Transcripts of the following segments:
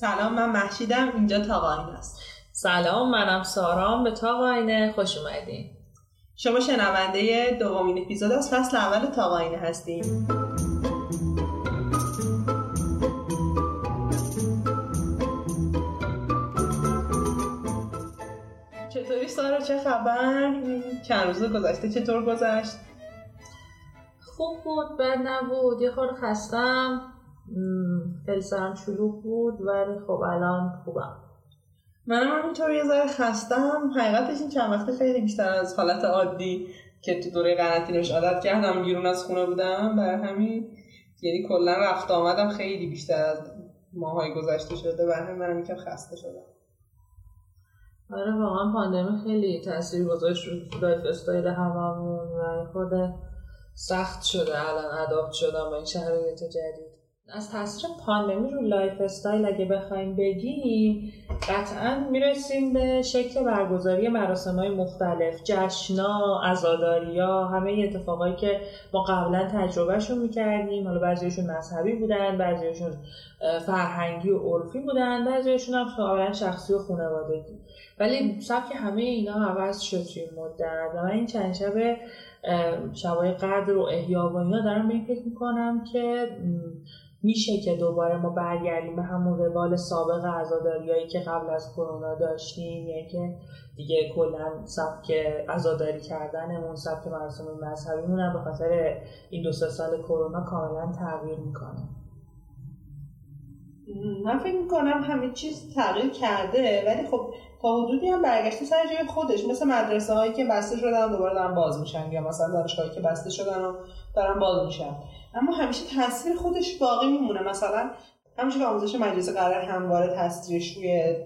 سلام، من محشیدم، اینجا تاق آینه است. سلام، منم سارام، به تاق آینه خوش اومدین. شما شنونده دومین اپیزود از فصل اول تاق آینه هستیم. چطوری سارا، چه خبر؟ چند روز گذشته چطور گذشت؟ خوب بود، بد نبود، یه خورده خستم، فلسرم شلوغ بود ولی خب الان خوبم. منم همینطور یه ذره خستم، حقیقتش این چند وقته خیلی بیشتر از حالت عادی که تو دوره قرنطینه‌اش عادت کردم بیرون از خونه بودم، برای همین یعنی کلا رفت آمدم خیلی بیشتر از ماهای گذشته شده، برای همین منم یکم خسته شدم. آره واقعا پاندمی خیلی تأثیر گذاشت رو لایف استایل هممون و خود سخت شده الان ادابت شدم با این شرایط جدید. از تأثیر پاندمی رو لایف استایل اگه بخوایم بگیم قطعا میرسیم به شکل برگزاری مراسم‌های مختلف، جشن‌ها، عزاداری‌ها، همه اتفاقایی که ما قبلا تجربهشون میکردیم، حالا بعضیشون مذهبی بودن، بعضیشون فرهنگی و عرفی بودن، بعضیشون هم کاملا شخصی و خانوادگی، ولی سبک همه اینا عوض شد توی مدت و این چند شبای قدر و احیا و اینا دارم به این فکر میکنم که میشه که دوباره ما برگردیم به همون روال سابق عزاداریایی که قبل از کرونا داشتیم، یعنی که دیگه کلا سبک عزاداری کردنمون، سبک مراسم مذهبیمون هم به خاطر این دو سه سال کرونا کاملا تغییر میکنه. من فکر میکنم همه چیز تغییر کرده ولی خب تا حدودی هم برگشته سر جای خودش، مثل مدرسه هایی که بسته شدن دوباره دارن باز میشن یا مثلا دانشگاهایی که بسته شدن و دارن باز میشن، اما همیشه تاثیر خودش باقی میمونه. مثلا همیشه آموزش مجلس قرار همواره تاثیرش روی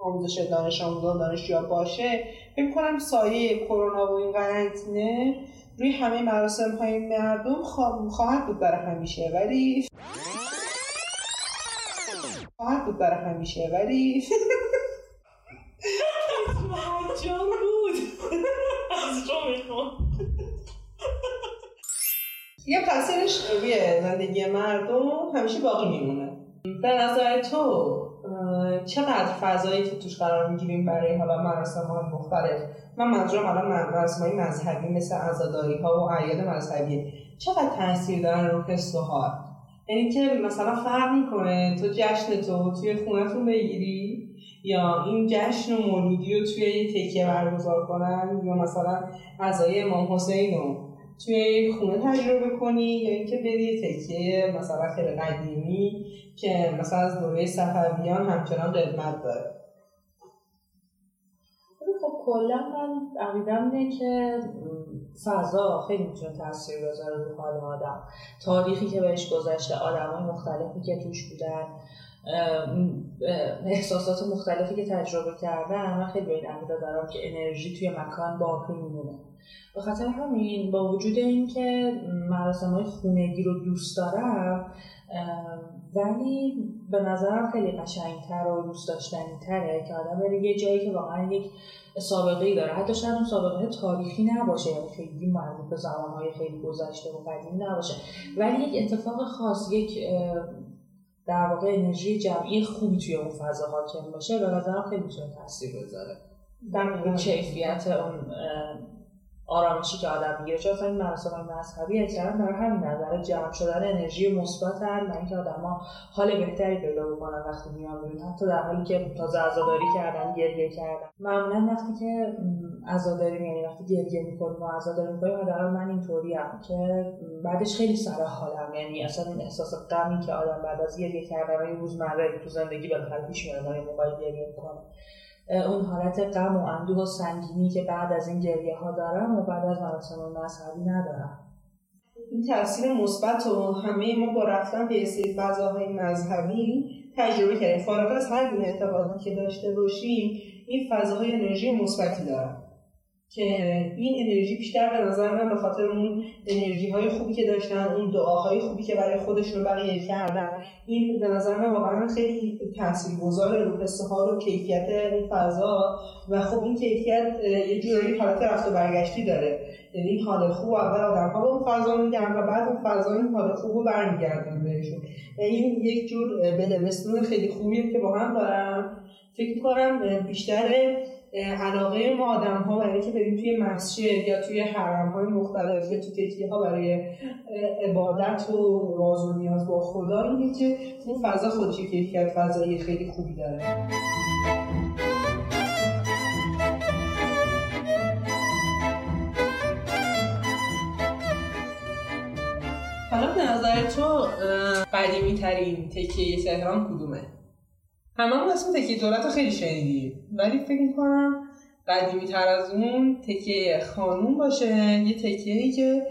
آموزش دانش آموزان دانشجوها باشه. فکر می‌کنم سایه کرونا و این قرنطینه روی همه مراسم های مردم خواهد بود برای همیشه ولی جان بود از جا میخوام یه تاثیرش روی زندگی مردم همیشه باقی میمونه. به نظر تو چقدر فضایی که توش قرار میگیریم برای حالا مراسم های مختلف، من منظورم الان مراسم های مذهبی مثل عزاداری ها و اعیاد مذهبی، چقدر تاثیر دارن رو حس و حال؟ یعنی که مثلا فرق میکنه تو جشن تو توی خونتون بگیری یا این جشن و مولودی رو توی یه تکیه برگزار کنن یا مثلا عزای امام حسین رو توی خونه تجربه کنی یا اینکه بری تکیه مثلا خیلی قدیمی که مثلا از دوره صفویان همچنان قدمت داره. خب کلا من عقیدم اینه که فضا خیلی میتونه تاثیر بذاره روی حال آدم، تاریخی که بهش گذشته، آدمای مختلفی که توش بودن، احساسات مختلفی که تجربه کردن. من خیلی به این عقیده دارم که انرژی توی مکان باقی میمونه، به خاطر همین با وجود اینکه مراسم‌های خونگی رو دوست دارم ولی به نظرم خیلی قشنگ‌تر و دوست داشتنی‌تره که آدم بره یه جایی که واقعا یک سابقه‌ای داره، حتی شاید اون سابقه تاریخی نباشه، یعنی خیلی مربوط به زمان‌های خیلی گذشته و قدیمی نباشه، ولی یک اتفاق خاص، یک در واقع انرژی جمعی خوبی توی اون فضا حاکم باشه، به نظرم خیلی میتونه تاثیر بذاره در کیفیت اون آرامشی که آدم میگیره. چون این مراسم مذهبی اکثرا برای همین نظر جمع شدن انرژی مثبتن، برای اینکه آدما حال بهتری پیدا بکنن وقتی میان بیرون، حتی در حالی که تازه عزاداری کردن، گریه کردن. معمولا وقتی که عزاداری یعنی وقتی گریه میکنیم و عزاداری میکنیم، حداقل من اینطوریم که بعدش خیلی سر حالم، یعنی اصلا این احساس غمی که آدم بعد از گریه کردن یه روزمره تو زندگی بالاخره پیش میاد، یعنی موقعی گریه میکنه، اون حالت غم و اندوه و سنگینی که بعد از این گریه ها دارم و بعد از مراسم مذهبی ندارم. این تاثیر مثبت و همه ما با رفتن به سری فضاهای مذهبی تجربه کردیم. فارغ از هر گونه اعتقادی که داشته باشیم، این فضاهای انرژی مثبتی دارن که این انرژی بیشتر به نظر من به خاطر اون انرژی های خوبی که داشتن، اون دعاهای خوبی که برای خودشون بقیه کردن، این به نظر من واقعا خیلی تاثیرگذار رو استحال و کیفیت این فضا. و خب این کیفیت یه جوری حالت رفت و برگشتی داره، یعنی این حال خوب اول آدم‌ها به اون فضا میگن و بعد اون فضا این حال خوب رو برمیگردن بهشون. این یک جور بنویسون خیلی خوبیه که با هم دارم. فکر می‌کنم بیشتر علاقه ما آدم‌ها برای که بریم توی مسجد یا توی حرم‌های مختلف یا توی تکیه‌ها برای عبادت و راز و نیاز با خدا اینه که این فضا خودش کیفیت فضایی خیلی خوبی داره. حالا به نظر تو قدیمی‌ترین تکیه تهران کدومه؟ همه اسم تکیه دولت رو خیلی شنیدی، ولی فکر میکنم قدیمی تر از اون تکیه خانوم باشه، یه تکیه‌ای که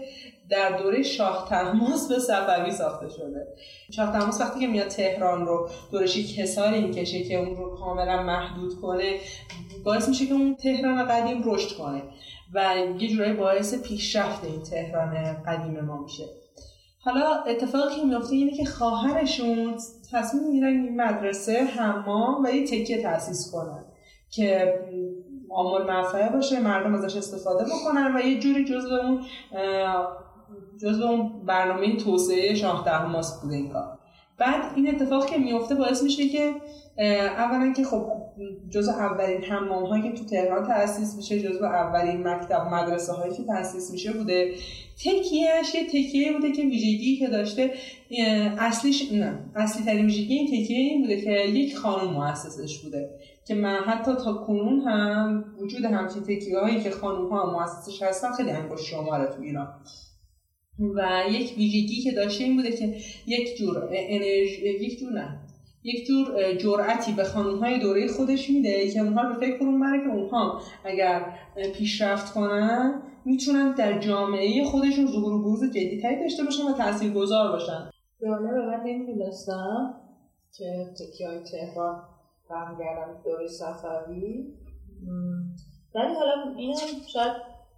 در دوره شاه طهماسب صفوی ساخته شده. شاه طهماسب وقتی که میاد تهران رو دورش کساری میکشه که اون رو کاملا محدود کنه، باعث میشه که اون تهران قدیم رشد کنه و یه جورایی باعث پیشرفت این تهران قدیم ما میشه. حالا اتفاقی که میفته اینه که خواهرشون تصمیم میگیرن این مدرسه، حمام و یه تکیه تأسیس کنن که عامل منفعه باشه، مردم ازش استفاده بکنن و یه جوری جزو اون برنامه توسعه شاه طهماسب بوده این کار. بعد این اتفاق که میفته باعث میشه که اولا که خب جزو اولین حمام‌هایی که تو تهران تأسیس میشه، جزو اولین مدرسه‌هایی که تأسیس میشه بوده. تکیهش یه تکیه بوده که ویژگی که داشته اصلی ترین ویژگی این تکیه این بوده که یک خانم مؤسسش بوده، که من حتی تا کنون هم وجود همچین تکیه‌هایی که خانم‌ها مؤسسش هستن خیلی انگشت شماره تو ایران. و یک ویژگی که داشته این بوده که یک جور جرعتی به خانم‌های دوره خودش میده که اونها به فکر اون بره که اونها اگر پیشرفت کنن میتونن در جامعه خودشون ظهور و بروز جدی‌تری داشته باشن و تاثیرگذار باشن. یعنی واقعا نمی‌دونستم که تکیه‌های تهران برمیگردن دوره صفوی. ولی حالا اینم شاید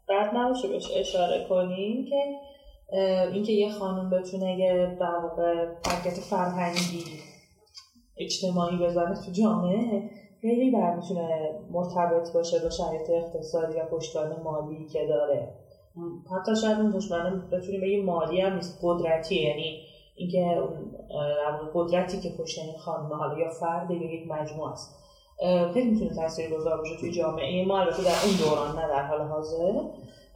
بعد نباشه بهش اشاره کنیم که اینکه یه خانم بتونه یه در واقع حرکت فرهنگی اجتماعی بزنه تو جامعه خیلی برمیتونه مرتبط باشه با شرایط اقتصادی و پشتوانه مالی که داره. حتی شاید اون پشتوانه بتونیم بگیم مالی هم نیست، قدرتی، یعنی اینکه قدرتی که پشت این خانمه حالا یا فرد یا یک مجموعه است خیلی میتونه تاثیرگذار باشه توی جامعه ما. البته در اون دوران، نه در حال حاضر،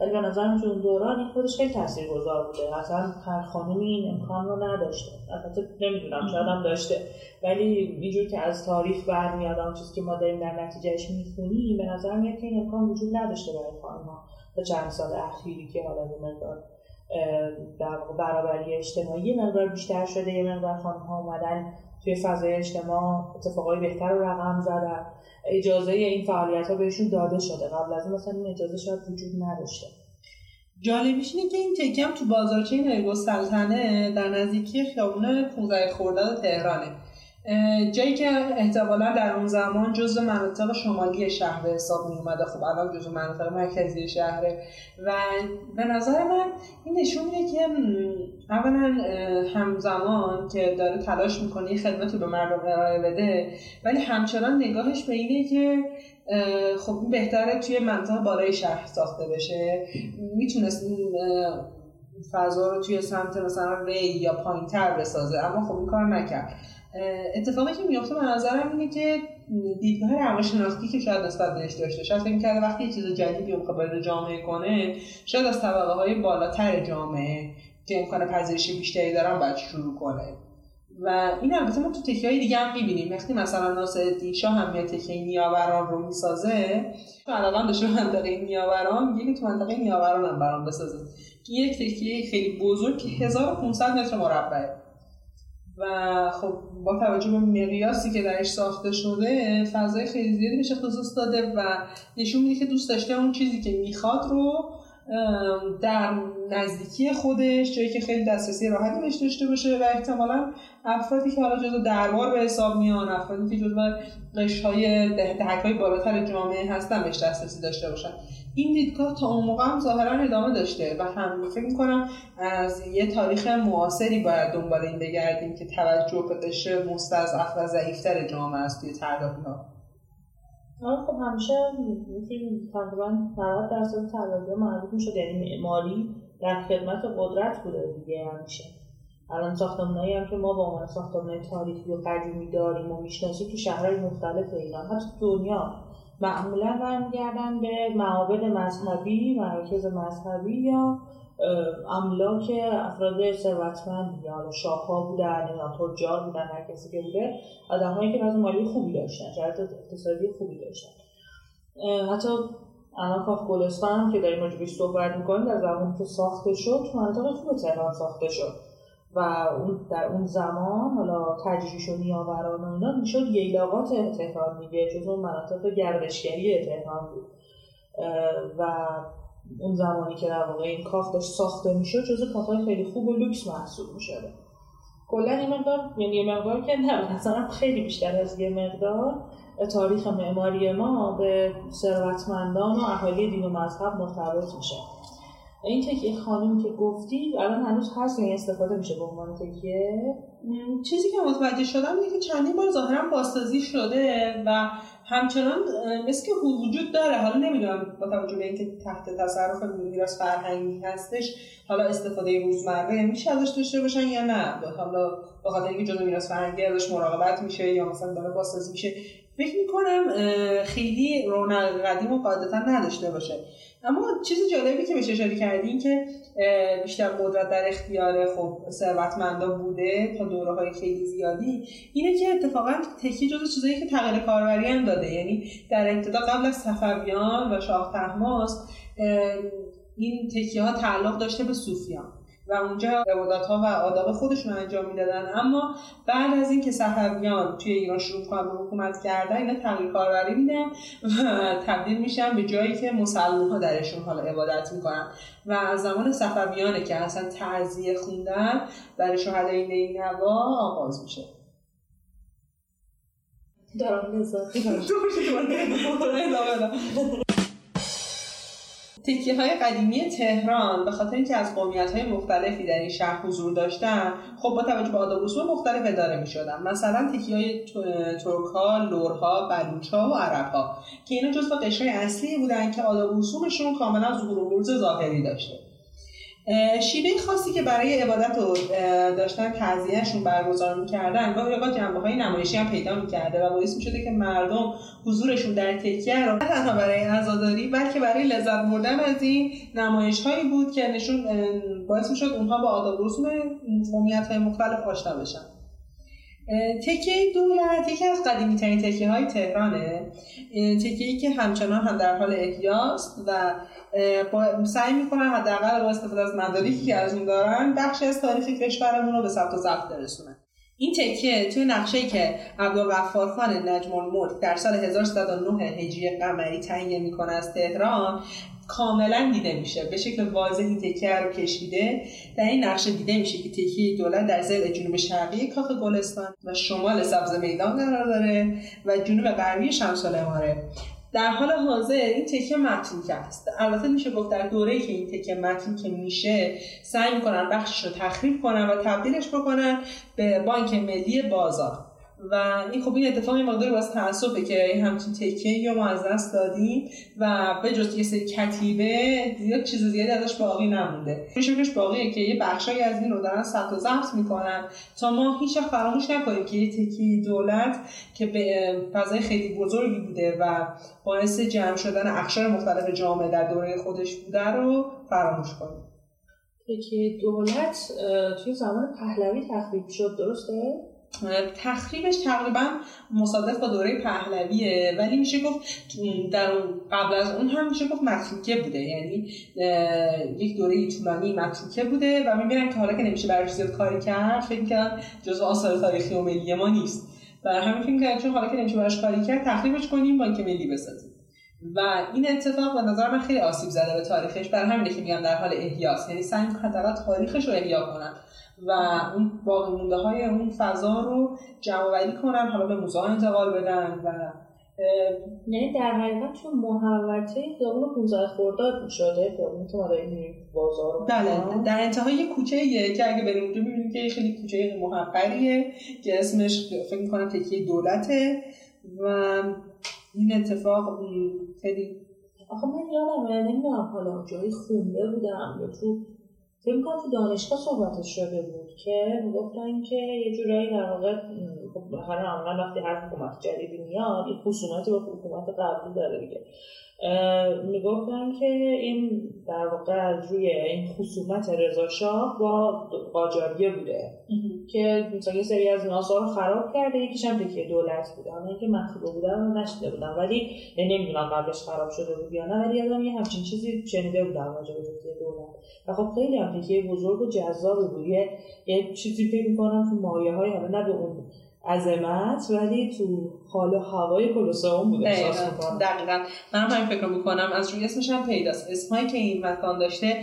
ولی به نظرم تو اون دوران این خودش خیلی تاثیرگذار بوده. اصلا هر خانومی این امکان رو نداشته، البته نمیدونم شاید هم داشته، ولی اینجور که از تاریخ برمیاد اون چیزی که ما داریم در نتیجهش میخونیم به نظر میاد که این امکان وجود نداشته برای خانم‌ها تا چند سال اخیری که حالا مقدار برابری اجتماعی مقدار بیشتر شده، یه مقدار خانم‌ها اومدن توی فضای اجتماع، اتفاقای بهتر رو رقم زدن، اجازه این فعالیت‌ها بهشون داده شده. قبل از اون مثلا این اجازه شاید وجود نداشته. جالبیش اینه که این تکیه هم تو بازارچه نایب السلطنه در نزدیکی خیابون 15 خرداد تهرانه، جایی که احتمالاً در اون زمان جزو مناطق شمالی شهر به حساب می‌اومده. خب الان جزو مناطق مرکزی شهره و به نظر من این نشون میده که اولا همزمان که داره تلاش می‌کنه خدمت رو به مردم ارائه بده، ولی همچنان نگاهش به اینه که خب بهتره توی منطقه بالای شهر ساخته بشه، میتونست فضا رو توی سمت مثلا ری یا پایین‌تر بسازه، اما خب این کار نکرد. اتفاقی که میفته به نظرم اینه که دیدگاه روانشناختی که شاید نسبت بهش داشته، شاید فکر کرده وقتی یه چیز جدیدی رو وارد جامعه کنه شاید از طبقه های بالاتر جامعه که امکان پذیرش بیشتری دارن باید شروع کنه. و این البته ما تو تکیه‌های دیگه هم می‌بینیم، وقتی مثلا ناصرالدین شاه هم میاد تکیه نیاوران رو می‌سازه، تو علاوه بر منطقه نیاوران میگه تو منطقه نیاوران هم برام بسازه. یک تکیه خیلی بزرگ که 1500 متر مربعه و خب با توجه به مقیاسی که درش ساخته شده فضای خیلی زیادی بهش خصوص داده و نشون میده که دوست داشته اون چیزی که میخواد رو در نزدیکی خودش جایی که خیلی دسترسی راحتی بهش داشته باشه و احتمالاً افرادی که حالا جزو دربار به حساب میان، افرادی که جزو قشرهای دهک‌های بالاتر جامعه هستن بهش دسترسی داشته باشن. این دیدگاه تا اون موقع هم ظاهرا ادامه داشته و هم فکر می‌کنم از یه تاریخ معاصری باید دنبال این بگردیم که توجه به قشر مستضعف و ضعیف‌تر جامعه است توی تعدادها. آره خب همیشه می‌گیم تقریباً 90% تعداد معروف می‌شد، یعنی معماری در خدمت قدرت بوده دیگه همیشه. الان ساختمانایی هم که ما با اون ساختمان‌های تاریخی و قدیمی داریم و می‌شناسیم تو شهرهای مختلف ایران، حتی دنیا، معمولاً برمیگردن به معابد مذهبی، مراکز مذهبی یا املاک افراد ثروتمند، یا شاه‌ها بودن یا تجار بودن، هر کسی که بوده، آدم‌هایی که وضع مالی خوبی داشتن، شرایط اقتصادی خوبی داشتن. حتی الان کاخ گلستان هم که داریم راجعش صحبت می‌کنیم، در زمانی که ساخته شد تو منطقه خوب تهران ساخته شد و در اون زمان حالا تجریش و نیاوران و اینا میشد ییلاقات تهران دیگه، جزو مناطق گردشگری تهران بود و اون زمانی که در واقع این کاخ داشت ساخته میشد جزو کاخهای خیلی خوب و لوکس محسوب میشد. کلا این مقدار، یعنی یه مقدار که نه مثلا خیلی بیشتر از یه مقدار، تاریخ معماری ما به ثروتمندان و اهالی دین و مذهب مرتبط میشه. این تکیه خانم که گفتی الان هنوز هست این استفاده میشه به عنوان تکیه؟ چیزی که متوجه شدم اینه که چندین بار ظاهرا بازسازی شده و همچنان مثل که وجود داره. حالا نمیدونم با توجه به اینکه تحت تصرف میراث فرهنگی هستش حالا استفاده روزمره میشه ازش داشته باشن یا نه، حالا به خاطر اینکه جزء میراث فرهنگی ازش مراقبت میشه یا مثلا داره بازسازی میشه، فکر میکنم خیلی رونق قدیم و قاعدتا نداشته باشه. اما چیز جالبی که بهش اشاره کردین که بیشتر قدرت در اختیار خب ثروتمندا بوده تا دوره‌های خیلی زیادی، اینه که اتفاقا تکیه جزو چیزایی که تغییر کاربری هم داده، یعنی در ابتدا قبل از صفویان و شاه طهماسب این تکیه ها تعلق داشته به صوفیان و اونجا عبادات‌ها و آداب خودشون انجام میدادن، اما بعد از این که صفویان توی ایران شروع کردن به حکومت کردن اینا تغییر کاربری میدن و تبدیل میشن به جایی که مسلمان‌ها درشون حالا عبادت میکنن و از زمان صفویانه که اصلا تعزیه خوندن برای شهدای نینوا آغاز میشه. دارم لذت می‌برم. تکیه‌های قدیمی تهران به خاطر اینکه از قومیت‌های مختلفی در این شهر حضور داشتن، خب با توجه به آداب و رسوم مختلف اداره می‌شدن. مثلا تکیه‌های ترک‌ها، لرها، بلوچ‌ها و عرب‌ها که اینا جزو قشر اصلی بودن که آداب و رسومشون کاملا ظهور و بروز ظاهری داشته. شیوه خاصی که برای عبادت و داشتن تعزیهشون برگزار می‌کردن، گاهی اوقات جنبه‌های نمایشی هم پیدا می‌کرده و باعث می‌شده که مردم حضورشون در تکیه رو نه تنها برای عزاداری بلکه برای لذت بردن از این نمایش‌هایی بود که نشون باعث می‌شد اونها با آداب و رسوم قومیت‌های مختلف آشنا بشن. تکیه دولت یکی از قدیمی‌ترین تکیه‌های تهرانه، تکیه‌ای که همچنان هم در حال احیاست و سعی میکنن حداقل با استفاده از مدارکی که از اون دارن بخشی از تاریخ کشورمون رو به ثبت و ضبط برسونن. این تکیه توی نقشه‌ای که عبدالغفار خان نجمل در سال 1309 هجری قمری تهیه میکنه از تهران کاملا دیده میشه، به شکل واضحی تکیه رو کشیده. در این نقشه دیده میشه که تکیه دولت در ضلع جنوب شرقی کاخ گلستان و شمال سبز میدان قرار داره و جنوب غربی شمس العماره. در حال حاضر این تکیه متروکه است. البته میشه گفت در دوره‌ای که این تکیه متروکه میشه سعی میکنن بخشش رو تخریب کنن و تبدیلش بکنن به بانک ملی بازار و این خب این اتفاق یه مقدار واسه تعصبه که همچین تکیه یا ما از دست دادیم و به جز یه سری کتیبه زیاد چیز زیادی ازش باقی نمونده. میشوکش باقیه که یه بخشی از این رو دارن ثبت و ضبط میکنن تا ما هیچ وقت فراموش نکنیم که یه تکیه دولت که به فضای خیلی بزرگی بوده و باعث جمع شدن اقشار مختلف جامعه در دوره خودش بوده رو فراموش کنیم. تکیه دولت توی زمان پهلوی تخریب شد، درسته؟ تخریبش تقریبا مصادف با دوره پهلویه، ولی میشه گفت در قبل از اون هم میشه گفت متروکه بوده، یعنی یک دوره طولانی متروکه بوده و میبینن که حالا که نمیشه براش زیاد کاری کرد فکر می‌کنن جزو آثار تاریخی و ملی ما نیست، برای همین فکر می‌کنن چون حالا که نمیشه براش کاری کرد تخریبش کنیم بانک ملی بسازیم. و این اتفاق به نظر من خیلی آسیب زده به تاریخش، بر همینه که میگم در حال احیاست، یعنی سعی می‌کنن در تاریخش رو احیا کنن و اون باقی مونده‌های اون فضا رو جمع‌آوری کنن، حالا به موزه انتقال بدن. و یعنی در حقیقت چون محوطه خیابون 15 خرداد شده خیابون که ما داریم بازار در انتهای کوچه‌ایه که اگه بریم اونجا می‌بینیم که خیلی کوچه محقریه که اسمش فکر می‌کنم تکیه دولته. و این اتفاق خیلی آخه من یادم نمیاد حالا جایی خونده بودم یا فکر می‌کنم تو دانشگاه صحبتش شده بود که می‌گفتن که یه جورایی در واقع خب هر معمولا وقتی هر حکومت جدیدی میاد یه خصومتی با حکومت قبلی داره دیگه، می‌گفتن که این در واقع روی این خصومت رضا شاه با قاجاریه بوده که مثلا یه سری از ناسا رو خراب کرده، یکیش هم تکیه دولت بوده. اونایی که مخروبه بودن رو نشیده بودن، ولی نمیدونم قبلش خراب شده بود یا نه، ولی یادم یه همچین چیزی شنیده بودم راجع به تکیه دولت. و خب خیلی هم تکیه بزرگ و جذاب بود، یه چیزی فکر می‌کنم تو مایه‌های حالا نه به اون عظمت ولی تو حال و هوای کلوسئوم بود احساس می‌کنم. دقیقاً من هم فکر می‌کنم از روی اسمش هم پیداست، اسمایی که این مکان داشته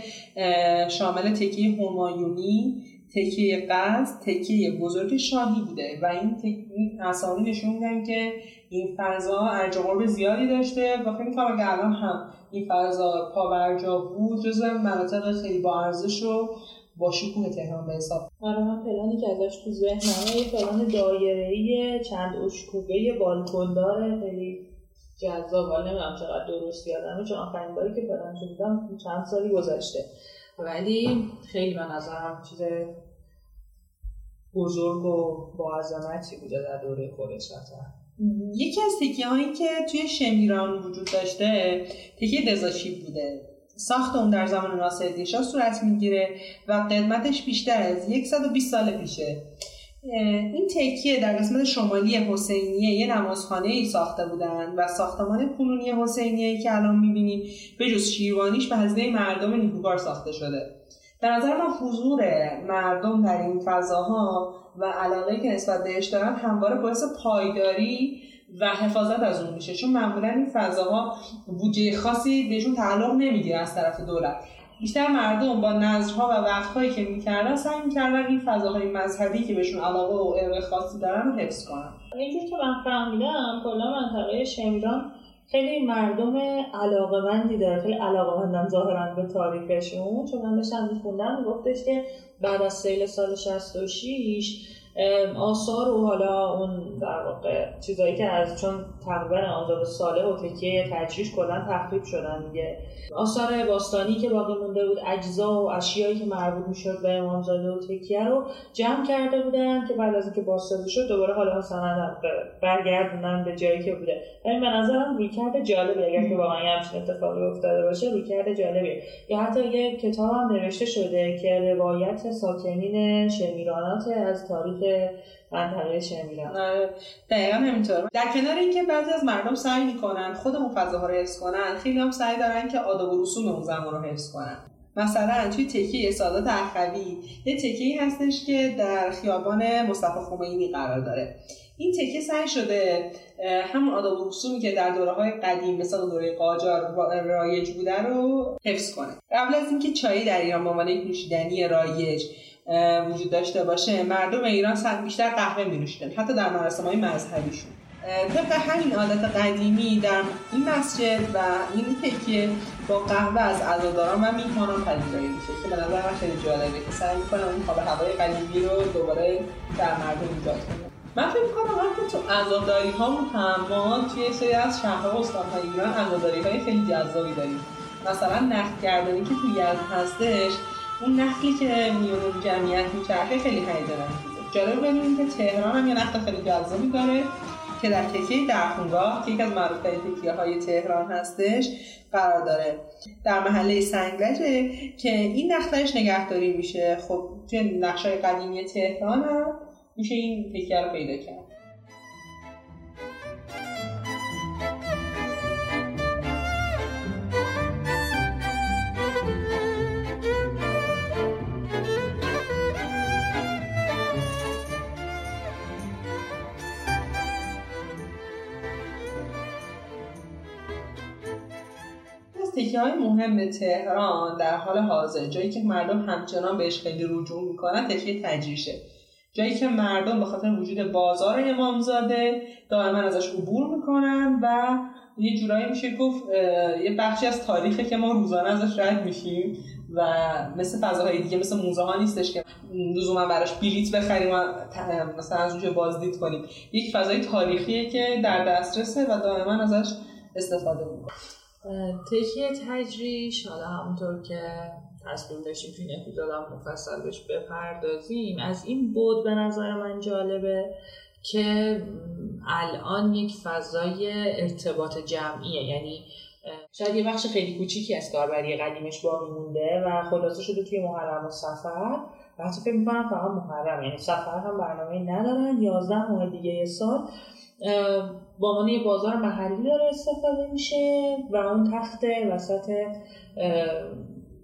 شامل تکیه همایونی، تکیه قصد، تکیه بزرگ شاهی بوده و این اسامی نشون میدن که این فضا ارج و قرب زیادی داشته و فکر می‌کنم اگه الان هم این فضا پابرجا بود جزو مناطق خیلی با ارزش و با شکوه تهران به حساب. آره من پلانی که ازش تو ذهنمه یه پلان دایره‌ای چند اشکوبه بالکندار خیلی جذاب، حالا نمیدونم چقدر درست یادمه چون آخرین باری که پلانش دیدم چند سالی گذشته، ولی خیلی به نظرم چیز بزرگ و با عظمتی بوده در دوره خودش. یکی از تکیه‌هایی که توی شمیران وجود داشته تکیه دزاشیب بوده. ساخت اون در زمان ناصرالدین شاه صورت میگیره و قدمتش بیشتر از 120 سال پیشه. این تکیه در قسمت شمالی حسینیه یه نمازخانه ای ساخته بودن و ساختمان کنونی حسینیه که الان میبینیم به جز شیروانیش به هزینه مردم نیکوکار ساخته شده. به نظر من حضور مردم در این فضاها و علاقه‌ای که نسبت بهش دارن همواره باعث پایداری و حفاظت از اون میشه، چون معمولا این فضاها بودجه خاصی بهشون تعلق نمیگیره از طرف دولت. بیشتر مردم با نذرها و وقفهایی که میکردن سعی میکردن این فضاهای مذهبی که بهشون علاقه و ارق خاصی دارن رو حفظ کنن. اینجور که من فهمیدم کلا منطقه شمیران خیلی مردم علاقه‌مندی داره، خیلی علاقه‌مندن ظاهراً به تاریخشون، چون من داشتم میخوندم گفتش که بعد از سیل سال 66 آثار و حالا اون در واقع چیزایی که از چون تقریبا آزاد ساله و تکیه تجریش کلا تخریب شدن دیگه، آثار باستانی که باقی مونده بود، اجزا و اشیایی که مربوط میشد به امامزاده و تکیه رو جمع کرده بودن که بعد از اینکه بازسازی شد دوباره حالا مثلا برگردوندن به جایی که بوده. یعنی به نظرم رویکرد جالبه، اگر که واقعا همچین اتفاقی افتاده باشه رویکرد جالبه. یا حتی یه کتاب هم نوشته شده که روایت ساکنین شمیرانات از تاریخ منطقه شمیران. دقیقا همینطور. در کنار اینکه بعضی از مردم سعی میکنن خود اون فضاها رو حفظ کنن، خیلی هم سعی دارن که آداب و رسوم اون زمان رو حفظ کنن. مثلا توی تکیه سادات اخوی یه تکیه هستش که در خیابان مصطفی خمینی قرار داره. این تکیه سعی شده همون آداب و رسومی که در دوره‌های قدیم مثلا دوره قاجار رایج بوده رو حفظ کنه. قبل از اینکه چای در ایران به عنوان یک نوشیدنی رایج وجود داشته باشه، مردم ایران سعی بیشتر قهوه می‌نوشیدن، حتی در مراسم‌های مذهبیشون. طبق همین عادت قدیمی در این مسجد و این تکیه با قهوه از عزاداران و میهمانان پذیرایی میشه که به نظر من خیلی جالبه که سعی می‌کنن اون خواب هوای قدیمی رو دوباره در مردم ایجاد کنن. من فکر می‌کنم حتی تو عزاداری‌هامون هم ما توی سری از شهرها و استان‌های ایران عزاداری‌های خیلی جذابی داریم. مثلا نخل‌گردانی که توی یزد هستش، اون نخلی که میون جمعیت میچرخه خیلی هیجان انگیزه. جالب بدونیم که تهران هم یه نخل خیلی جذابی داره که در تکیه درخونگاه که یکی از معروف‌ترین تکیه‌های تهران هستش قرار داره، در محله سنگلجه که این نخلش نگهداری میشه. خب توی نقشه‌های قدیمی تهران هم میشه این تکیه رو پیدا کرد. تکیه‌های مهم تهران در حال حاضر، جایی که مردم همچنان بهش خیلی رجوع میکنن، تکیه تجریشه. جایی که مردم به خاطر وجود بازار امامزاده دائما ازش عبور میکنن و یه جورایی میشه گفت یه بخشی از تاریخه که ما روزانه ازش رد میشیم و مثل فضاهای دیگه، مثل موزه ها نیستش که لزوما براش بلیت بخریم و مثلا از اونجا بازدید کنیم. یک فضای تاریخیه که در دسترسه و دائما ازش استفاده میکنیم. تکیه تجریش، حالا همونطور که تصمیم داشتیم توی این اپیزودم مفصل بهش بپردازیم، از این بود به نظر من جالبه که الان یک فضای ارتباط جمعیه، یعنی شاید یه بخش خیلی کوچیکی از کاربری قدیمش باقی مونده و خلاصه شده توی محرم و سفر و حتی فکر می‌کنم فقط محرم، یعنی سفر هم برنامه ندارن، 11 ماه دیگه سال با عنوان یه بازار محلی داره استفاده میشه و اون تخت وسط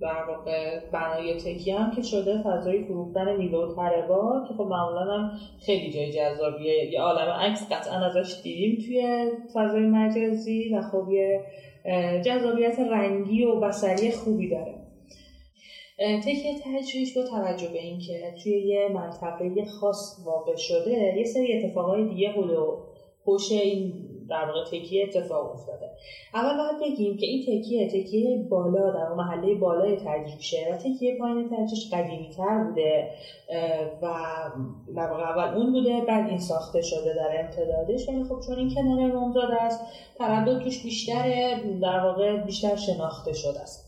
در واقع بنای تکیه هم که شده فضای فروختن میوه و تره‌بار که خب معمولا هم خیلی جای جذابیه، یه عالمه عکس قطعا ازش دیدیم توی فضای مجازی و خب یه جذابیت رنگی و بصری خوبی داره. تکیه تجریش با توجه به این که توی یه منطقه خاص واقع شده، یه سری اتفاقای دیگه پشت این در واقع تکیه اتفاق افتاده. اول باید بگیم که این تکیه بالا در محله بالای تجریشه و تکیه پایین تجریش قدیمی‌تر بوده و در واقع اول اون بوده، بعد این ساخته شده در امتدادش. یعنی خب چون این کنار امامزاده است، تردد توش بیشتره، در واقع بیشتر شناخته شده است.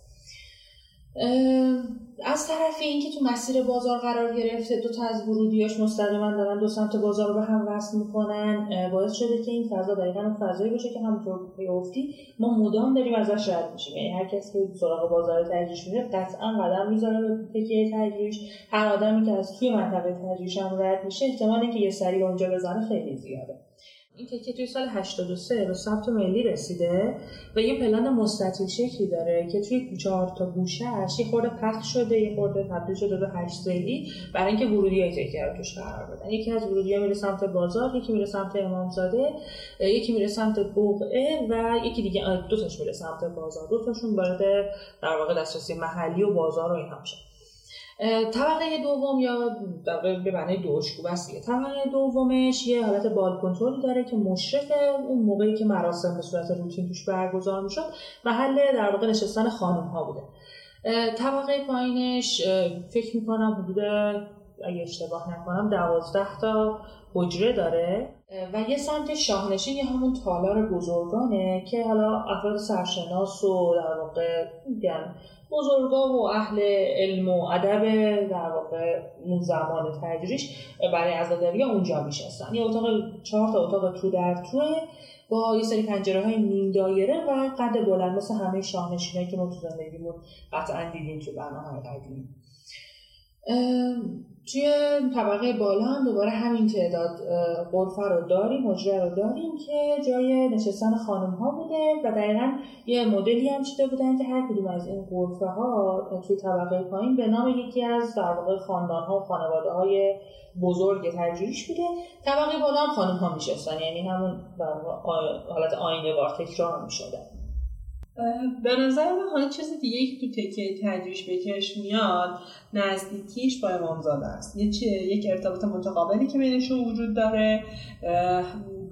از طرفی اینکه تو مسیر بازار قرار گرفته، دو تا از ورودیاش مستقیما دارن دو سمت بازار رو به هم وصل میکنن، باعث شده که این فضا دقیقاً فضایی باشه که همونطور گفتی ما مدام داریم ازش رد میشیم. یعنی هر کسی که سراغ بازار تجریش میره قطعاً قدم میذاره به تکیه تجریش، هر آدمی که از توی منطقه تجریش هم رد میشه احتمال اینکه یه سری اونجا بزنه خیلی زیاده. این تکیه توی سال 83 به ثبت ملی رسیده و یه پلان مستطیل شکلی داره که توی 4 تا گوشه‌اش یه خورده پخش شده، یه خورده تبدیل شده به 8 ضلعی برای اینکه ورودی‌های تکیه رو توش قرار بدن. یکی از ورودی‌ها میره سمت بازار، یکی میره سمت امامزاده، یکی میره سمت بقعه و یکی دیگه دو تاش میره سمت بازار. دو تاشون وارد در واقع دسترسی محلی و بازار و اینا میشه. طبقه دوم یا به معنی دوشکوبه است. طبقه دومش یه حالت بالکنترل داره که مشرف اون موقعی که مراسم به صورت روتین توش برگزار میشد محل در واقع نشستن خانم ها بوده. طبقه پایینش فکر میکنم حدود اگه اشتباه نکنم 12 تا حجره داره و یه سمت شاهنشین، یه همون تالار بزرگانه که حالا افراد سرشناس و در واقع میگن بزرگا و اهل علم و ادب در واقع اون زمان تجریش برای عزاداری اونجا میشستن. یه اتاق 4 تا اتاق تو در توه با یه سری پنجره‌های نیم دایره و قد بلند مثل همه شاهنشینایی که ما تو زندگیمون قطعاً دیدیم تو بناهای قدیمی. توی طبقه بالا هم دوباره همین تعداد غرفه رو داریم، حجره رو داریم که جای نشستن خانم ها بوده و دقیقاً یه مدلی هم چیده بودن که هر کدوم از این غرفه ها توی طبقه پایین به نام یکی از در واقع خاندان ها و خانواده های بزرگ تجریش بوده. طبقه بالا هم خانم ها میشستن، یعنی همون حالت آینه وار تکرار میشده. به نظر من حالا چیز دیگه ای که تو تکیه تجریش به چشم میاد نزدیکیش با امامزاده است. یک ارتباط متقابلی که بینشون وجود داره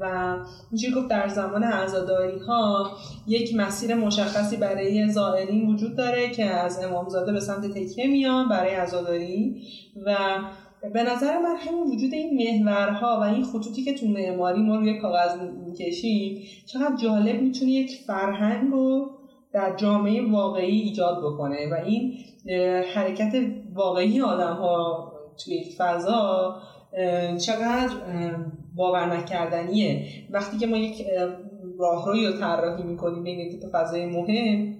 و میشه گفت در زمان عزاداری ها یک مسیر مشخصی برای زائرین وجود داره که از امامزاده به سمت تکیه میان برای عزاداری و به نظر من همین وجود این محورها و این خطوطی که تو معماری ما روی کاغذ میکشیم چقدر جالب میتونه یک فرهنگ رو در جامعه واقعی ایجاد بکنه و این حرکت واقعی آدم ها توی یک فضا چقدر باور نکردنیه. وقتی که ما یک راهروی رو طراحی میکنیم بین دو تا فضای مهم،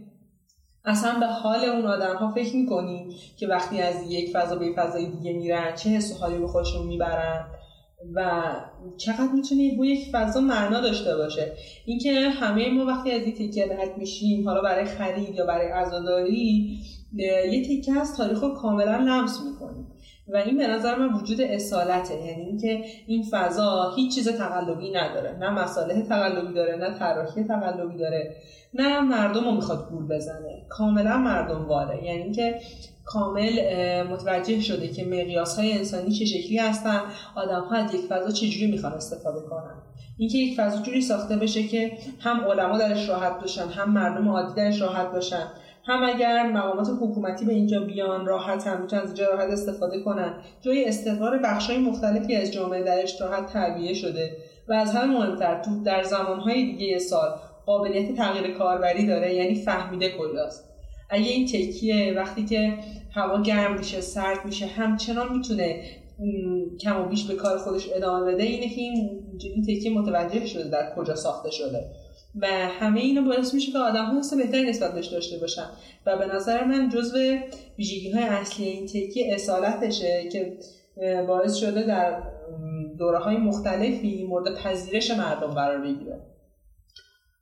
اصلا به حال اون آدم ها فکر میکنیم که وقتی از یک فضا به فضای دیگه میرن چه حس و حالی به خودشون میبرن و چقدر میتونه با یک فضا معنا داشته باشه. اینکه همه ما وقتی از این تکیه رد میشیم حالا برای خرید یا برای عزاداری، یه تکیه از تاریخ رو کاملا لمس میکنیم و این به نظر من وجود اصالته، یعنی اینکه این فضا هیچ چیز تقلبی نداره، نه مصالح تقلبی داره، نه طراحی تقلبی داره، نه مردم رو میخواد گول بزنه، کاملا مردم واره، یعنی اینکه کامل متوجه شده که مقیاس‌های انسانی چه شکلی هستن، آدم‌ها از یک فضا چجوری میخوان استفاده کنن. اینکه یک فضا جوری ساخته بشه که هم علما درش راحت باشن، هم مردم عادی درش راحت باشن، هم اگر مقامات حکومتی به اینجا بیان راحت هم میتونن از اینجا راحت استفاده کنن، جای استقرار بخش‌های مختلفی از جامعه درش راحت تربیه شده و از همه مهمتر تو در زمان‌های دیگه سال قابلیت تغییر کاربری داره، یعنی فهمیده کلاست. اگه این تکیه وقتی که هوا گرم میشه، سرد میشه، همچنان میتونه کم و بیش به کار خودش ادامه بده، اینه که این تکیه متوجه شده در کجا ساخته شده و همه اینا باعث میشه که آدم‌ها حس بهتری نسبت بهش داشته باشن و به نظر من جزو ویژگی‌های اصلی این تکیه اصالتشه که باعث شده در دوره‌های مختلفی مورد پذیرش مردم قرار بگیره.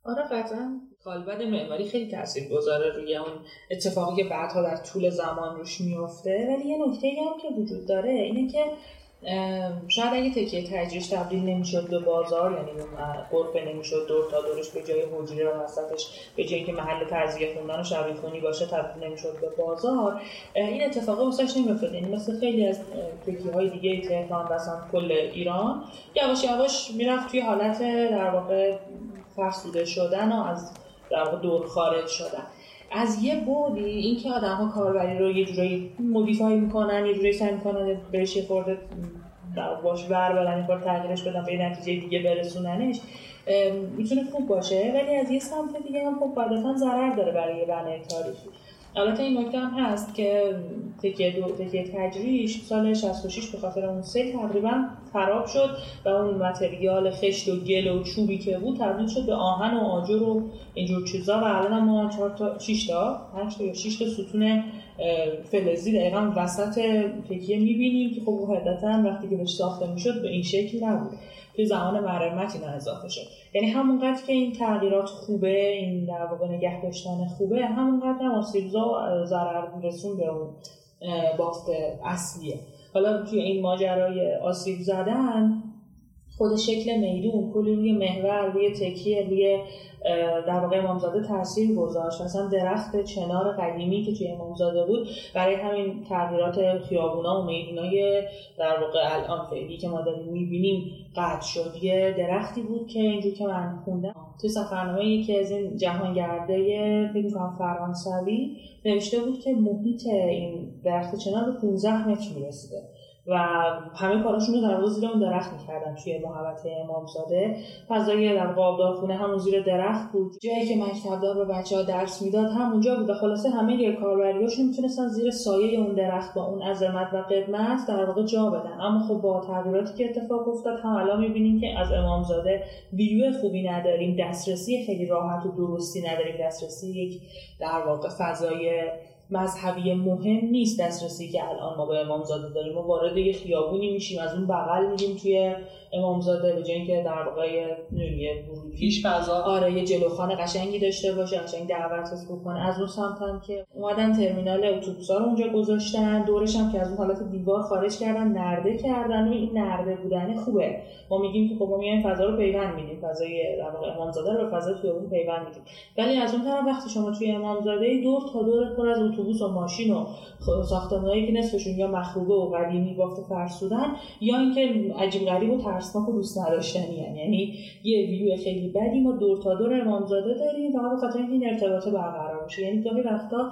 آره قطعاً کالبد معماری خیلی تاثیرگذاره روی اون اتفاقی که بعدها در طول زمان روش میفته، ولی یه نکته‌ای هم که وجود داره اینه که شاید اگه تکیه تجریش تبدیل نمیشد به بازار، یعنی غرفه نمیشد دور تا دورش به جای حجره و وسطش به جایی که محل تجزیه خوندن و شبیه خونی باشه تبدیل نمیشد به بازار، این اتفاقا واسش نمیافتاد. یعنی مثل خیلی از تکیه‌های دیگه تهران و اصلا کل ایران یواش یواش میرفت توی حالت در واقع فرسوده شدن و از در واقع دور خارج شدن. از یه بودی این که آدم ها کاربری رو یه جورایی مودیفای میکنن، یه جورایی سعی میکنن بهش یه خورده باش ور برن، یه خورده تغییرش بدن به یه نتیجه دیگه برسوننش، میتونه خوب باشه، ولی از یه سمت دیگه هم خب قاعدتاً ضرر داره برای یه بنا تاریخی. البته این نکته هم هست که تکیه تجریش سال 66 به خاطر اون سیل تقریبا خراب شد و اون متریال خشت و گل و چوبی که بود تبدیل شد به آهن و آجر و اینجور چیزا و الان ما 4 تا 6 تا ستون فلزی دقیقا وسط تکیه میبینیم که خب قاعدتاً وقتی که بهش ساخته میشد به این شکل نبود، توی زمان مرمت اینا اضافه شد. یعنی همونقدر که این تغییرات خوبه، این در واقع نگه داشتن خوبه، همونقدر هم آسیبزا و ضرر رسون به اون بافت اصلیه. حالا توی این ماجرای آسیب زدن خود شکل میدون کلی روی محور، روی تکیه، روی در واقع امامزاده تاثیر گذاشت. مثلا درخت چنار قدیمی که توی امامزاده بود برای همین تغییرات خیابونا و میدونای در واقع الان فعلی که ما داریم میبینیم قطع شد. یه درختی بود که اینجور که من خوندم توی سفرنامه یکی از این جهانگرده فرانسوی نوشته بود که محیط این درخت چنار به 15 متر میرسیده و همه کاراشون رو در واقع زیر اون درخت می‌کردن. توی محوطه امامزاده فضای در قابدار خونه همون زیر درخت بود، جایی که مکتبدار به بچه‌ها درس میداد همونجا بود و خلاصه همه کاربریاشون میتونستن زیر سایه اون درخت با اون عظمت و قدمت در واقع جا بدن. اما خب با تغییراتی که اتفاق افتاد هم الان می‌بینیم که از امامزاده ویو خوبی نداریم، دسترسی خیلی راحت و درستی نداریم، دسترسی یک در واقع فضای مذهبی مهم نیست. دسترسی که الان ما به امامزاده داریم، ما وارد یه خیابونی میشیم، از اون بغل میریم توی امامزاده، به جای اینکه در واقع یه پیش فضا، آره، یه جلوخانه قشنگی داشته باشه، قشنگ دعوت حس بکنه. از اون سمت هم که اومدن ترمینال اتوبوسا رو اونجا گذاشتن، دورش هم که از اون حالت دیوار خارج کردن، نرده کردن و این نرده بودن خوبه. ما میگیم که خب ما میایم فضا رو پیوند میدیم، فضای در واقع امامزاده رو به فضای خیابون پیوند میدیم. ولی از اون طرف وقتی شما توی امامزاده دور تا دور پر از اتوبوس و ماشین و ساختمانایی که نصفشون یا مخروبه و قدیمی بافت فرسودن یا اینکه عجیب غریب و ترسناک و دوست نداشتنی‌ان، یعنی یه ویو خیلی بدی ما دور تا دور امامزاده داریم و هم به خاطر این ارتباط برقرار میشه. یعنی گاهی وقتا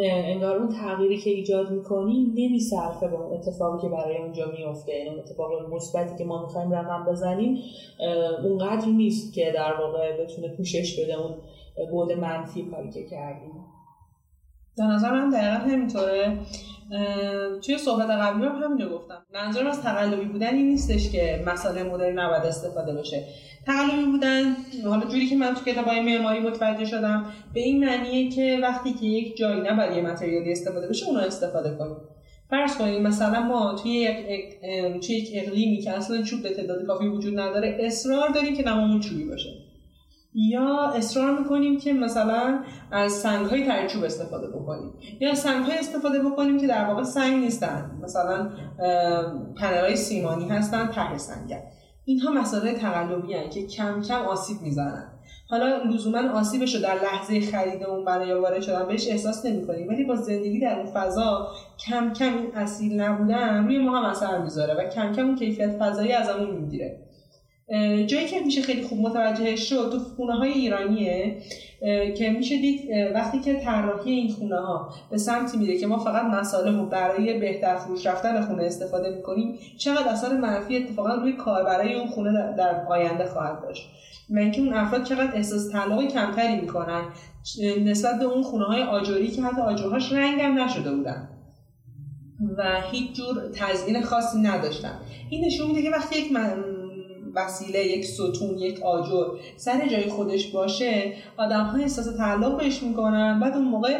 انگار اون تغییری که ایجاد می‌کنی نمی‌صرفه به اون اتفاقی که برای اونجا میفته، یعنی اتفاق مثبتی که ما می‌خوایم رقم بزنیم اونقدر نیست که در واقع بتونه پوشش بده اون بعد منفی کاری که کردیم. در نظر من دقیقا همینطوره. توی صحبت قبلی هم همینو گفتم، منظورم از تقلبی بودن این نیستش که مسائل مدرن نباید استفاده بشه. تقلبی بودن حالا جوری که من تو کتابای معماری متوجه شدم به این معنیه که وقتی که یک جایی نباید یه متریالی استفاده بشه اون رو استفاده کنیم. فرض کنیم مثلا ما توی یک اقلیمی که اصلا چوب به تعداد کافی وجود نداره اصرار داریم که تمام چوبی باشه. یا اصرار میکنیم که مثلا از سنگ‌های ترچوب استفاده بکنیم یا سنگ‌های استفاده بکنیم که در واقع سنگ نیستن، مثلا پنل‌های سیمانی هستن، ته سنگ. اینها مسائل تقلبی هستن که کم کم آسیب میزنن. حالا لزوما آسیبش رو در لحظه خرید اون برای یا وارد شدن بهش احساس نمی‌کنیم، ولی با زندگی در اون فضا کم کم این اصیل نبودن روی ما هم اثر میذاره و کم کم اون کیفیت فضایی ازمون میگیره. جایی که میشه خیلی خوب متوجهش شد تو خونه‌های ایرانیه که میشه دید وقتی که طراحی این خونه‌ها به سمتی میره که ما فقط مساله رو برای بهتر فروش رفتن خونه استفاده میکنیم، چقدر اثر منفی اتفاقا روی کاربرای اون خونه در آینده خواهد داشت. من که اون افراد چقدر احساس طلاقی کمتری میکنن نسبت به اون خونه‌های آجری که حتی آجرهاش رنگ هم نشده بودن و هیچ جور تزیین خاصی نداشتن. این نشون میده که وقتی یک وسیله، یک ستون، یک آجر سر جای خودش باشه، آدم‌ها احساس تعلق بهش میکنن، بعد اون موقع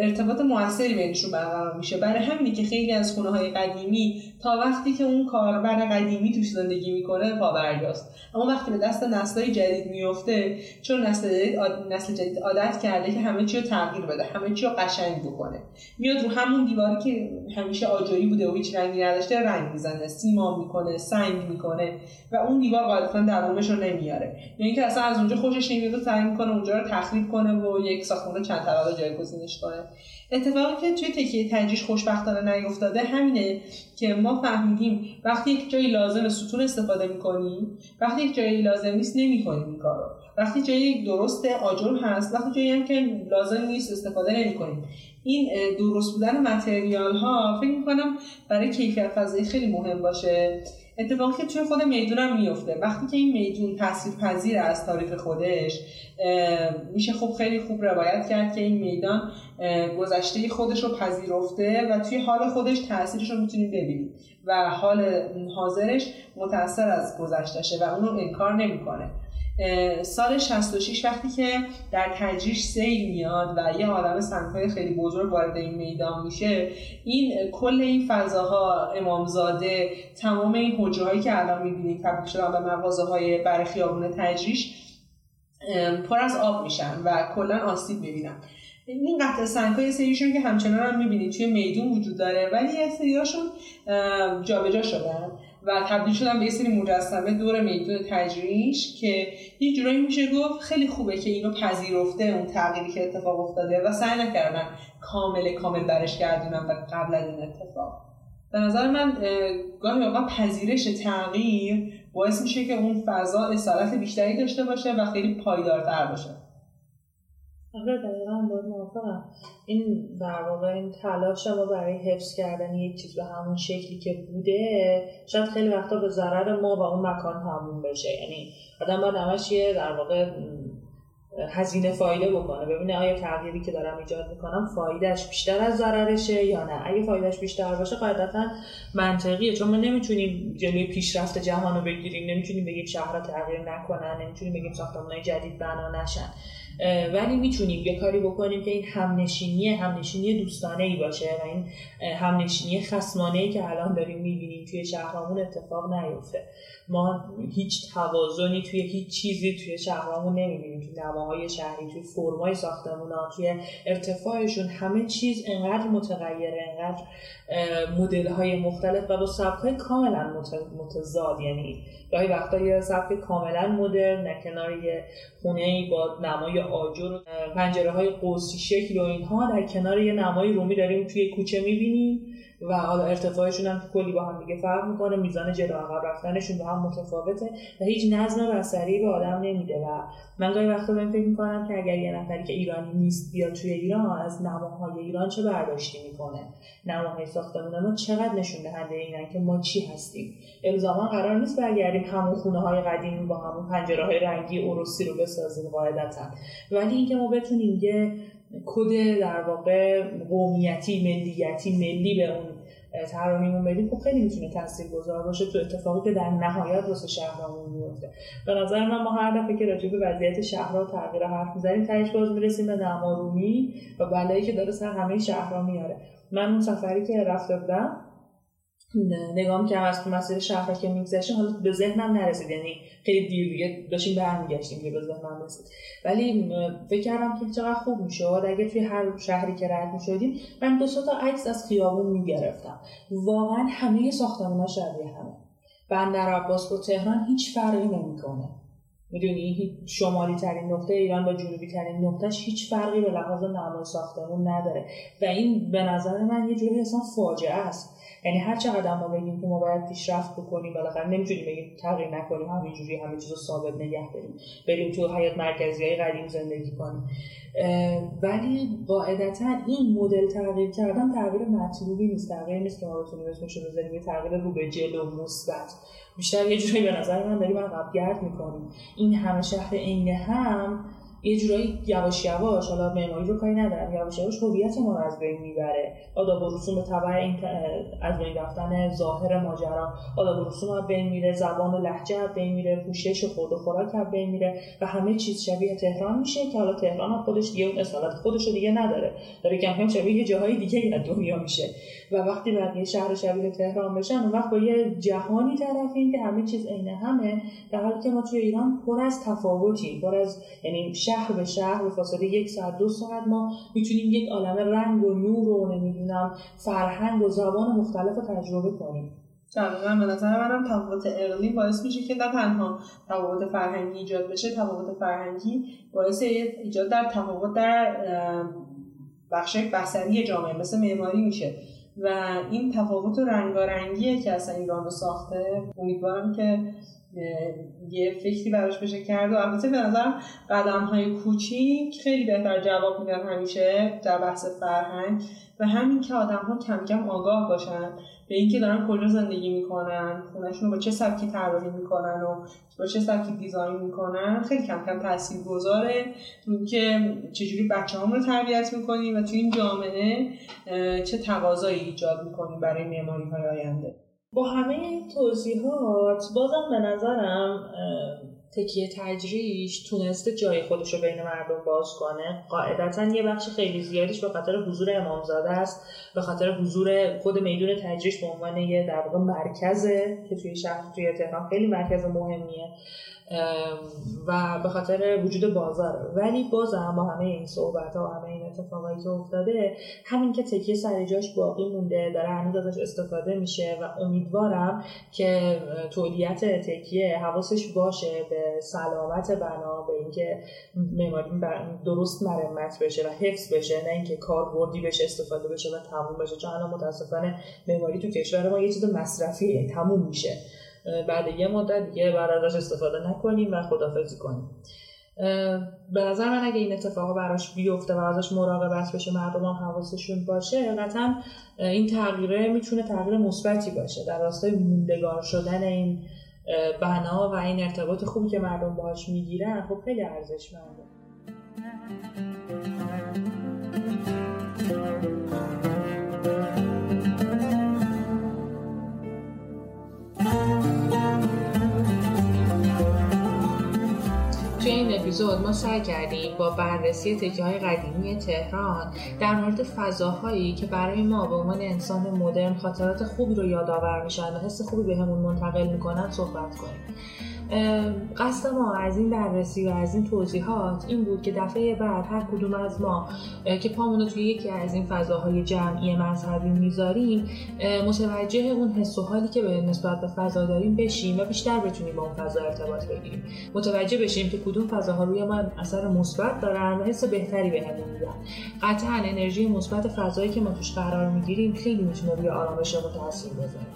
ارتباط موثری بینشون برقرار میشه. برای همینه که خیلی از خونه‌های قدیمی تا وقتی که اون کاربر قدیمی توش زندگی میکنه پابرجاست، اما وقتی به دست نسل‌های جدید میفته، چون نسل جدید عادت کرده که همه چی رو تغییر بده، همه چی رو قشنگ بکنه، میاد رو همون دیواری که همیشه آجری بوده و هیچ رنگی نداشته رنگ میزنه، سیمان میکنه، سنگ میکنه و اون دیوار غالبا درآمدش رو نمیاره، یعنی که اصلا از اونجا خوشش نمیاد و سعی میکنه اونجا رو تخریب کنه و یک ساختمان چند طبقه جایگزینش کنه. اتفاقی که توی تکیه تجریش خوشبختانه نیفتاده همینه که ما فهمیدیم وقتی یک جایی لازم ستون استفاده میکنیم، وقتی یک جایی لازم نیست نمیکنیم این کارو، وقتی جایی درست آجر هست، وقتی جایی هم که لازم نیست استفاده نمیکنیم. این درست بودن متریال ها فکر میکنم برای کیفیت فضایی خیلی مهم باشه. اتفاقی که توی خود میدون هم میفته، وقتی که این میدون تاثیرپذیر از تاریخ خودش میشه خوب خیلی خوب روایت کرد که این میدان گذشته خودش رو پذیرفته و توی حال خودش تاثیرش رو میتونیم ببینیم و حال حاضرش متأثر از گذشتهشه و اون رو انکار نمیکنه. سال 66 وقتی که در تجریش سیل میاد و یه عالم سنگ‌های خیلی بزرگ وارد این میدان میشه، این کل این فضاها، امامزاده، تمام این حجرهایی که الان میبینید تبدیل شدن به مغازه‌های برای خیابون تجریش پر از آب میشن و کلا آسیب میبینن. این قطعه سنگ‌ها یه سریشون که همچنان هم میبینید توی میدون وجود داره، ولی یه سریاشون جابجا شدن و تبدیل شدن به یه سری مجسمه دور میدون تجریش که یه جورایی میشه گفت خیلی خوبه که اینو پذیرفته اون تغییری که اتفاق افتاده و سعی نکردن کامل برش گردونن و قبل از این اتفاق. به نظر من گاهی اوقات پذیرش تغییر باعث میشه که اون فضا اصالت بیشتری داشته باشه و خیلی پایدارتر باشه. آره دقیقاً باید موافقم. این در واقع این تلاش ما برای حفظ کردن یک چیز به همون شکلی که بوده شاید خیلی وقتا به ضرر ما و اون مکان همون بشه، یعنی آدم باید همش یه در واقع هزینه فایده بکنه، ببینه آیا تغییری که دارم ایجاد میکنم فایدهش بیشتر از ضررشه یا نه. اگه فایدهش بیشتر باشه قاعدتا منطقیه، چون ما نمیتونیم جلوی پیشرفت جهان رو بگیریم، نمیتونیم بگیم شهرها تغییر نکنن، نمیتونیم بگیم ساختمان‌های جدید بنا نشن، ولی میتونیم یه کاری بکنیم که این همنشینی دوستانه‌ای باشه و این همنشینی خصمانه‌ای که الان داریم می‌بینیم توی شهرامون اتفاق نیفته. ما هیچ توازنی توی هیچ چیزی توی شهرامون نمی‌بینیم، توی نماهای شهری، توی فرمای ساختمان‌ها، توی ارتفاعشون، همه چیز انقدر متغیره، انقدر مدل‌های مختلف و با سبک‌های کاملاً متضاد، یعنی گاهی وقتا یه سبک کاملاً مدرن در کنار یه خونه‌ای با نمای آجر و پنجره‌های قوسی شکل و اینها در کنار یه نمای رومی داریم توی کوچه می‌بینیم و حالا ارتفاعشون هم کلی با هم دیگه فرق می‌کنه، میزان جلو عقب رفتنشون با هم متفاوته و هیچ نظم بصری به آدم نمیده. و من گاهی وقتا بهم فکر می‌کنم که اگر یه نفری که ایرانی نیست بیاد توی ایران، از نماهای ایران چه برداشتی می‌کنه؟ نماهای ساختمون ما چقدر نشون دهنده اینن که ما چی هستیم؟ الزاما قرار نیست برگردیم همون خونه‌های قدیمی با همون پنجره‌های رنگی عروسی رو بسازیم قاعدتاً، ولی اینکه ما بتونیم یه کد در واقع قومیتی، ملیتی، ملی به اون طراحیمون بدیم، خب خیلی میتونه تاثیرگذار باشه تو اتفاقی که در نهایت واسه شهرامون میفته. به نظر من ما هر دفعه که راجع به وضعیت شهرها و تغییر حرف میزنیم تهش باز میرسیم به نمارومی و بلایی که داره سر همه شهرها میاره. من اون سفری که رفته بودم نگاه می‌کردم از تو مسیر شهر که می‌گذشتم، حالا به ذهنم نرسید، یعنی خیلی دیر دیگه داشتیم برمیگشتیم که به ذهنم رسید، ولی فکر کردم که چقدر خوب می‌شد اگه توی هر شهری که رد می‌شدیم من دو سه تا عکس از خیابون می‌گرفتم. واقعاً همه ساختمان‌ها شبیه همه، بندرعباس با تهران هیچ فرقی نمی‌کنه، میدونی شمالی ترین نقطه ایران با جنوبی ترین نقطهش هیچ فرقی به لحاظ نمای ساختمون نداره و این به نظر من یه جوری اصلا فاجعه است. یعنی هر چقدر ما بگیم که ما باید پیشرفت بکنیم، بالاخره نمیتونیم بگیم تغییر نکنیم، همینجوری همه چیزو ثابت نگه داریم، بریم تو حیات مرکزیای قدیم زندگی کنیم، ولی قاعدتاً این مدل تغییر کردن تغییر مطلوبی نیست، تغییری نیست که ما بتونیم اسمش رو بذاریم یه تغییر رو به جلو مثبت، بیشتر یه جوری به نظر من داریم عقب‌گرد می‌کنیم. این همه شهر عین هم یه جورایی یواش یواش، حالا معماری رو کاری ندارم، یواش یواش هویت ما رو از بین میبره، آداب و رسوم تبع این از بین رفتن ظاهر ماجرا، آداب و رسوم از بین میره، زبان و لهجه از بین میره، پوشش و خورد و خوراک از بین میره و همه چیز شبیه تهران میشه که حالا تهران خودش دیگه اون اصالت خودش رو دیگه نداره، داره کم کم شبیه جاهای دیگه از دنیا میشه و وقتی بقیه شهر شبیه تهران بشن اون وقت با یه جهانی طرفیم که همه چیز عین همه، در حالی که ما توی ایران پر از تفاوتی، پر از یعنی شهر به شهر به فاصله 1 ساعت 2 ساعت ما میتونیم یک عالمه رنگ و نور و نمیدونم فرهنگ و زبان مختلف رو تجربه کنیم. طبعا به نظر منم تفاوت اقلیم باعث میشه که نه تنها تفاوت فرهنگی ایجاد بشه، تفاوت فرهنگی باعث ایجاد در تفاوت در بخشای بصری جامعه مثل معماری میشه و این تفاوت رنگارنگیه که اصلا ایران رو ساخته. امیدوارم که یه فکری براش بشه کرد و البته به نظرم قدم‌های کوچیک خیلی بهتر جواب میدن همیشه در بحث فرهنگ و همین که آدم‌ها کم کم آگاه باشن به اینکه دارن کجا زندگی میکنن، خونه‌شون رو با چه سبکی طراحی میکنن و با چه سبکی دیزاین میکنن، خیلی کم کم تاثیرگذاره که چجوری بچه‌هامون رو تربیت میکنیم و تو این جامعه چه تقاضایی ایجاد میکنیم برای معماری‌های آینده. با همه این توضیحات بازم به نظرم تکیه تجریش تونسته جای خودش رو بین مردم باز کنه. قاعدتاً یه بخش خیلی زیادیش به خاطر حضور امامزاده است، به خاطر حضور خود میدون تجریش به عنوان یه در واقع مرکزه که توی شهر توی تهران خیلی مرکز مهمیه و به خاطر وجود بازار. ولی بازم با همه این صحبت‌ها و همه این اتفاقایی که افتاده، همین که تکیه سر جاش باقی مونده، داره هنوز ازش استفاده میشه و امیدوارم که تولید تکیه حواسش باشه به سلامت بنا، به اینکه معماری درست مرمت بشه و حفظ بشه، نه اینکه کاربردی بشه استفاده بشه و تموم بشه، چون الان متاسفانه معماری تو کشور ما یه چیز مصرفیه، تموم میشه، بعد یه مدت دیگه براش استفاده نکنیم و خدافظی کنیم. به نظر من اگه این اتفاق براش بیفته و ازش مراقبت بشه، مردم هم حواسشون باشه، قطعاً این تغییره میتونه تغییر مثبتی باشه در راستای موندگار شدن این بنا و این ارتباط خوبی که مردم باهاش میگیرن. خب خیلی ارزشمنده. توی این اپیزود ما سعی کردیم با بررسی تکیه‌های قدیمی تهران در مورد فضاهایی که برای ما به عنوان انسان مدرن خاطرات خوبی رو یادآور میشن و حس خوبی بهمون منتقل میکنن صحبت کنیم. قصد ما از این بررسی و از این توضیحات این بود که دفعه بعد هر کدوم از ما که پامون رو توی یکی از این فضاهای جمعی مذهبی میذاریم، متوجه اون حس و حالی که نسبت به فضا داریم بشیم و بیشتر بتونیم با اون فضا ارتباط بگیریم، متوجه بشیم که کدوم فضاها روی ما اثر مثبت دارن و حس بهتری بهمون میدن. قطعاً انرژی مثبت فضایی که ما توش قرار میگیریم خیلی میتونه روی آرامش ما تاثیر بذاره.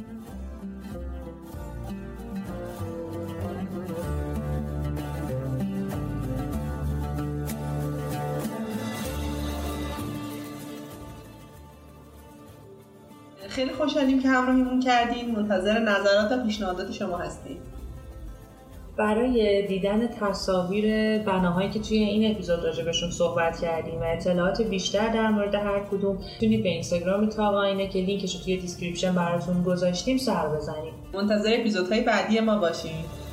خیلی خوشحالیم که همراهیمون کردین. منتظر نظرات و پیشنهادات شما هستیم. برای دیدن تصاویر بناهایی که توی این اپیزود راجبشون صحبت کردیم و اطلاعات بیشتر در مورد هر کدوم، میتونید به اینستاگرام تاق آینه که لینکش رو توی دیسکریپشن براتون گذاشتیم سر بزنید. منتظر اپیزودهای بعدی ما باشید.